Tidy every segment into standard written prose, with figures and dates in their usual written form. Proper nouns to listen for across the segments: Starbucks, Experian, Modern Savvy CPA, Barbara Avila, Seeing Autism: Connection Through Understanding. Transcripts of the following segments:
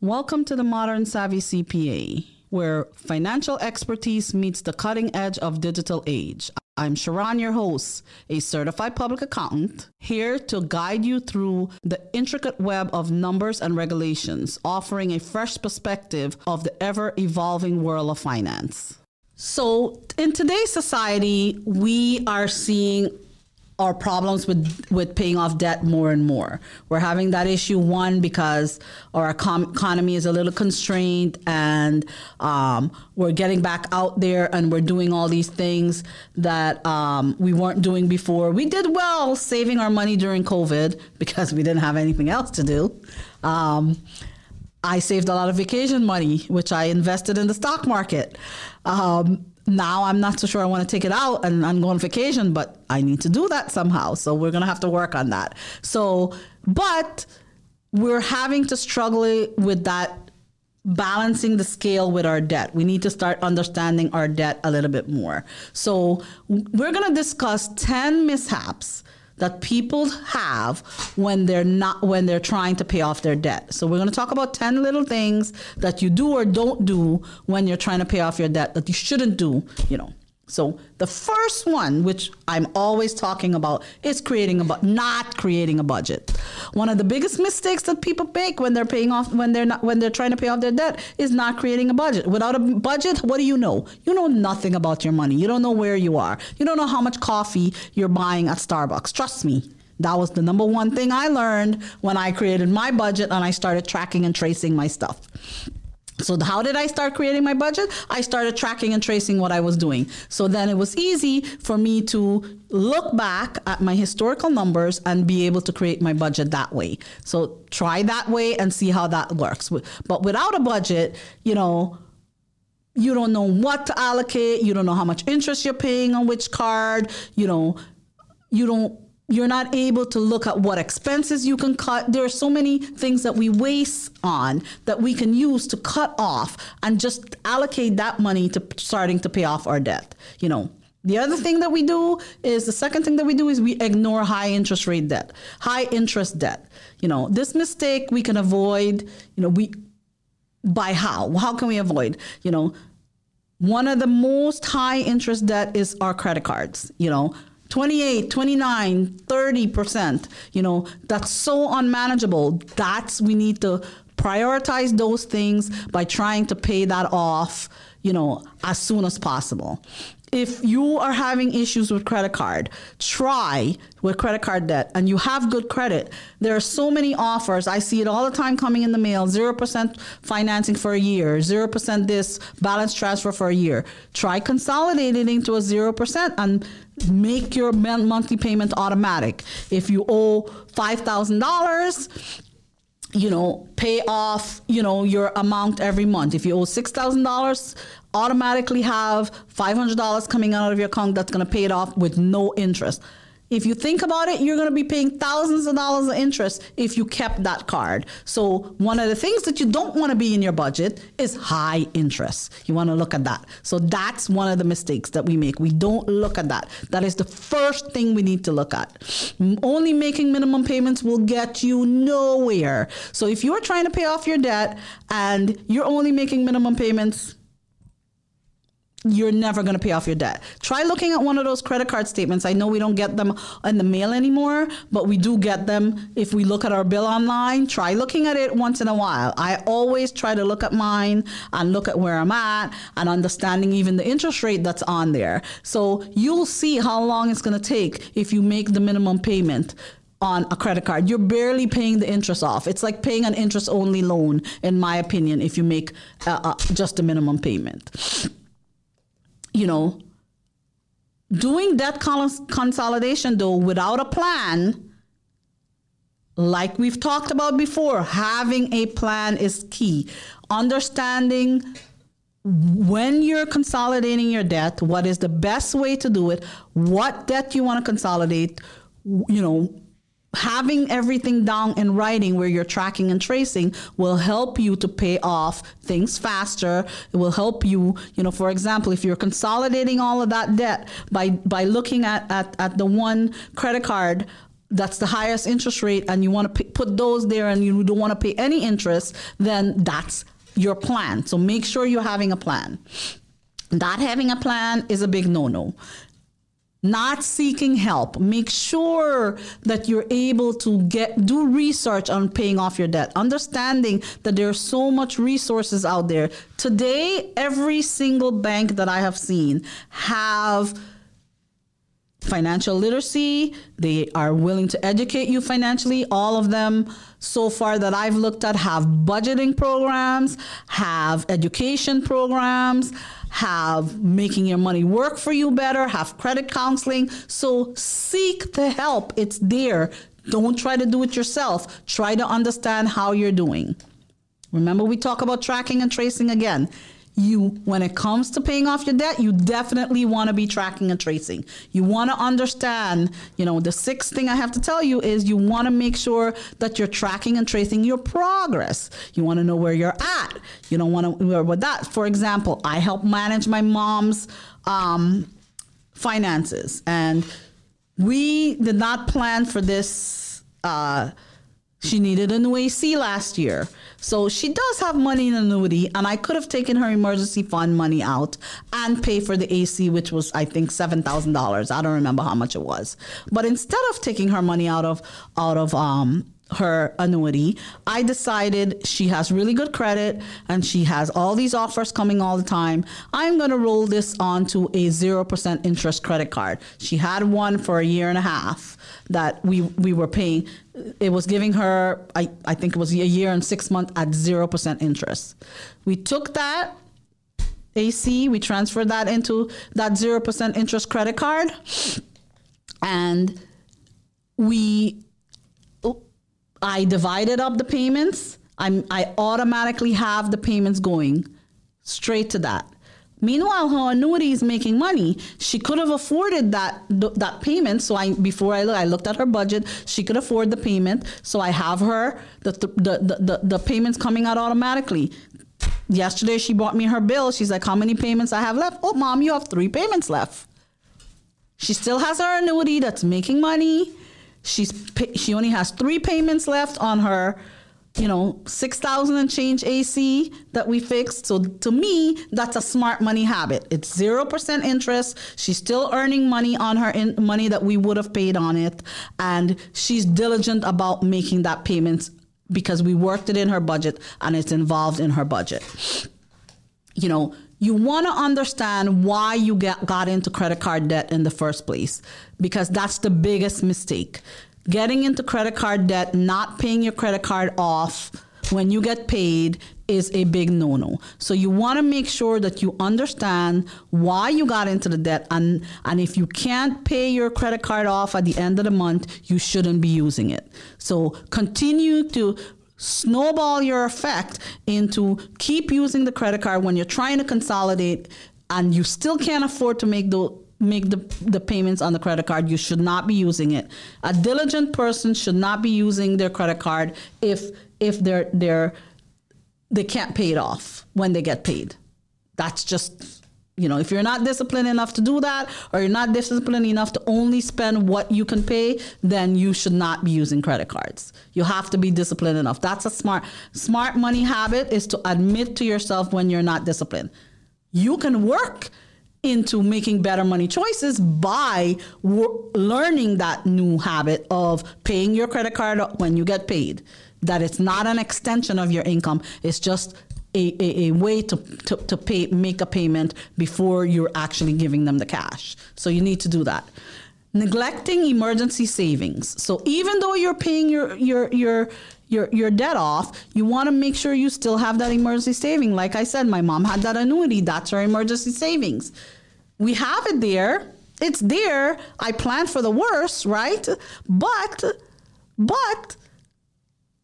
Welcome to the Modern Savvy CPA, where financial expertise meets the cutting edge of digital age. I'm Sharon, your host, a certified public accountant, here to guide you through the intricate web of numbers and regulations, offering a fresh perspective of the ever-evolving world of finance. So in today's society, we are seeing our problems with paying off debt more and more. We're having that issue, one, because our economy is a little constrained, and we're getting back out there and we're doing all these things that we weren't doing before. We did well saving our money during COVID because we didn't have anything else to do. I saved a lot of vacation money, which I invested in the stock market. Now I'm not so sure I want to take it out and go on vacation, but I need to do that somehow. So we're going to have to work on that. So, but we're having to struggle with that, balancing the scale with our debt. We need to start understanding our debt a little bit more. So we're going to discuss 10 mishaps that people have when they're trying to pay off their debt. So we're gonna talk about 10 little things that you do or don't do when you're trying to pay off your debt that you shouldn't do, So the first one, which I'm always talking about, is not creating a budget. One of the biggest mistakes that people make when they're trying to pay off their debt is not creating a budget. Without a budget, what do you know? You know nothing about your money. You don't know where you are. You don't know how much coffee you're buying at Starbucks. Trust me. That was the number one thing I learned when I created my budget and I started tracking and tracing my stuff. So how did I start creating my budget? I started tracking and tracing what I was doing. So then it was easy for me to look back at my historical numbers and be able to create my budget that way. So try that way and see how that works. But without a budget, you don't know what to allocate. You don't know how much interest you're paying on which card. You're not able to look at what expenses you can cut. There are so many things that we waste on that we can use to cut off and just allocate that money to starting to pay off our debt. The other thing that we do is we ignore high interest debt. This mistake we can avoid, how can we avoid? One of the most high interest debt is our credit cards, 28, 29, 30%, that's so unmanageable. We need to prioritize those things by trying to pay that off, as soon as possible. If you are having issues with credit card, try with credit card debt and you have good credit. There are so many offers. I see it all the time coming in the mail, 0% financing for a year, 0% this, balance transfer for a year. Try consolidating into a 0% and make your monthly payment automatic. If you owe $5,000, pay off, your amount every month. If you owe $6,000, automatically have $500 coming out of your account that's going to pay it off with no interest. If you think about it, you're going to be paying thousands of dollars of interest if you kept that card. So one of the things that you don't want to be in your budget is high interest. You want to look at that. So that's one of the mistakes that we make. We don't look at that. That is the first thing we need to look at. Only making minimum payments will get you nowhere. So if you're trying to pay off your debt and you're only making minimum payments, you're never going to pay off your debt. Try looking at one of those credit card statements. I know we don't get them in the mail anymore, but we do get them if we look at our bill online. Try looking at it once in a while. I always try to look at mine and look at where I'm at and understanding even the interest rate that's on there. So you'll see how long it's going to take if you make the minimum payment on a credit card. You're barely paying the interest off. It's like paying an interest-only loan, in my opinion, if you make just a minimum payment. Doing debt consolidation, though, without a plan, like we've talked about before, having a plan is key. Understanding when you're consolidating your debt, what is the best way to do it, what debt you want to consolidate, having everything down in writing where you're tracking and tracing will help you to pay off things faster. It will help you, for example, if you're consolidating all of that debt by looking at the one credit card that's the highest interest rate and you want to put those there and you don't want to pay any interest, then that's your plan. So make sure you're having a plan. Not having a plan is a big no-no. Not seeking help. Make sure that you're able to do research on paying off your debt. Understanding that there's so much resources out there. Today, every single bank that I have seen have financial literacy. They are willing to educate you financially. All of them so far that I've looked at have budgeting programs, have education programs, have making your money work for you better, have credit counseling. So seek the help. It's there. Don't try to do it yourself. Try to understand how you're doing. Remember, we talk about tracking and tracing again. When it comes to paying off your debt, you definitely want to be tracking and tracing. You want to understand, the sixth thing I have to tell you is you want to make sure that you're tracking and tracing your progress. You want to know where you're at. You don't want to worry about that. For example, I help manage my mom's finances, and we did not plan for this. She needed an AC last year. So she does have money in annuity, and I could have taken her emergency fund money out and pay for the AC, which was, I think, $7,000. I don't remember how much it was. But instead of taking her money out of her annuity, I decided she has really good credit and she has all these offers coming all the time. I'm going to roll this onto a 0% interest credit card. She had one for a year and a half that we were paying. It was giving her, I think it was a year and 6 months at 0% interest. We took that AC, we transferred that into that 0% interest credit card, and I divided up the payments. I automatically have the payments going straight to that. Meanwhile, her annuity is making money. She could have afforded that payment. So before I looked at her budget, she could afford the payment. So I have her the payments coming out automatically. Yesterday, she brought me her bill. She's like, "How many payments I have left?" "Oh, Mom, you have 3 payments left." She still has her annuity that's making money. She only has 3 payments left on her, 6,000 and change AC that we fixed. So to me, that's a smart money habit. It's 0% interest. She's still earning money on her money that we would have paid on it. And she's diligent about making that payment because we worked it in her budget and it's involved in her budget. You want to understand why you got into credit card debt in the first place, because that's the biggest mistake. Getting into credit card debt, not paying your credit card off when you get paid is a big no-no. So you want to make sure that you understand why you got into the debt. And if you can't pay your credit card off at the end of the month, you shouldn't be using it. So continue to snowball your effect into keep using the credit card when you're trying to consolidate and you still can't afford to make the payments on the credit card. You should not be using it. A diligent person should not be using their credit card if they can't pay it off when they get paid. That's just, if you're not disciplined enough to do that, or you're not disciplined enough to only spend what you can pay, then you should not be using credit cards. You have to be disciplined enough. That's a smart money habit, is to admit to yourself when you're not disciplined. You can work into making better money choices by learning that new habit of paying your credit card when you get paid. That it's not an extension of your income. It's just a way to pay, make a payment before you're actually giving them the cash. So you need to do that. Neglecting emergency savings. So even though you're paying your debt off, you want to make sure you still have that emergency saving. Like I said, my mom had that annuity. That's her emergency savings. We have it there. It's there. I planned for the worst, right? But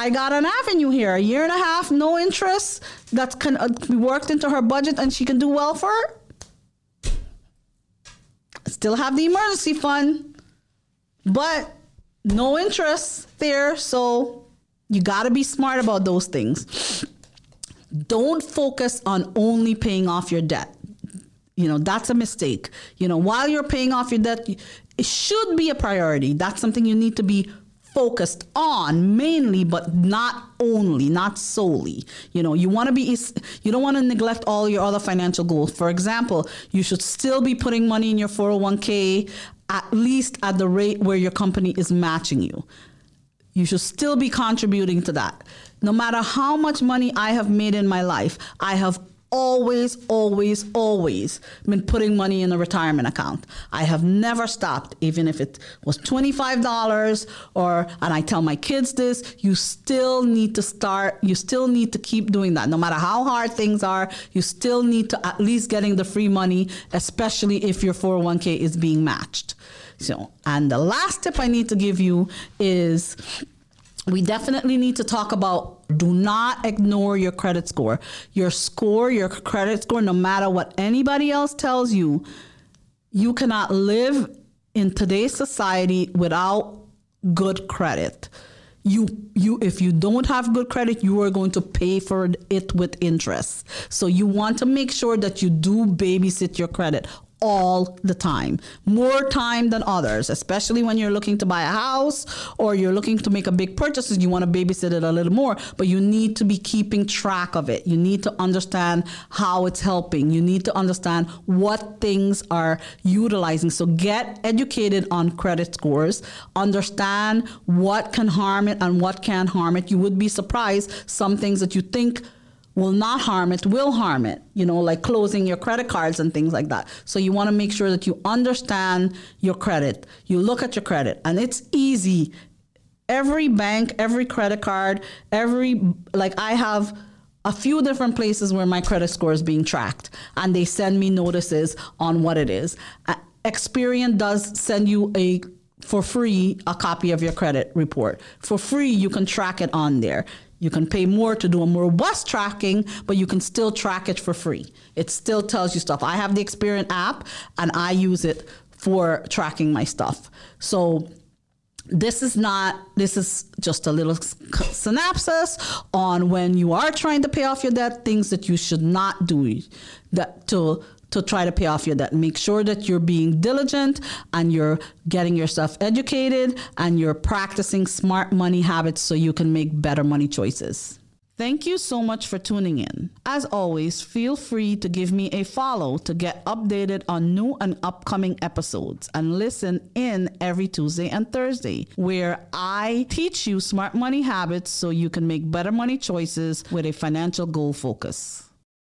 I got an avenue here. A year and a half, no interest. That's be worked into her budget and she can do well for it. I still have the emergency fund, but no interest there. So you got to be smart about those things. Don't focus on only paying off your debt. That's a mistake. While you're paying off your debt, It should be a priority. That's something you need to be focused on mainly, but not only, not solely. You know, you want to be, you don't want to neglect all your other financial goals. For example, you should still be putting money in your 401k, at least at the rate where your company is matching you. You should still be contributing to that. No matter how much money I have made in my life, I have always been putting money in a retirement account. I have never stopped, even if it was $25 and I tell my kids this, you still need to start, you still need to keep doing that. No matter how hard things are, you still need to at least getting the free money, especially if your 401k is being matched. So, and the last tip I need to give you is, we definitely need to talk about, do not ignore your credit score. Your credit score, no matter what anybody else tells you, you cannot live in today's society without good credit. If you don't have good credit, you are going to pay for it with interest. So you want to make sure that you do babysit your credit all the time, more time than others, especially when you're looking to buy a house or you're looking to make a big purchase. You want to babysit it a little more, but you need to be keeping track of it. You need to understand how it's helping. You need to understand what things are utilizing. So get educated on credit scores, understand what can harm it and what can't harm it. You would be surprised. Some things that you think will not harm it, will harm it, you know, like closing your credit cards and things like that. So you want to make sure that you understand your credit. You look at your credit, and it's easy. Every bank, every credit card, I have a few different places where my credit score is being tracked, and they send me notices on what it is. Experian does send you for free a copy of your credit report. For free, you can track it on there. You can pay more to do a more robust tracking, but you can still track it for free. It still tells you stuff. I have the Experian app, and I use it for tracking my stuff. So this is just a little synopsis on when you are trying to pay off your debt, things that you should not do to try to pay off your debt. Make sure that you're being diligent and you're getting yourself educated and you're practicing smart money habits so you can make better money choices. Thank you so much for tuning in. As always, feel free to give me a follow to get updated on new and upcoming episodes, and listen in every Tuesday and Thursday, where I teach you smart money habits so you can make better money choices with a financial goal focus.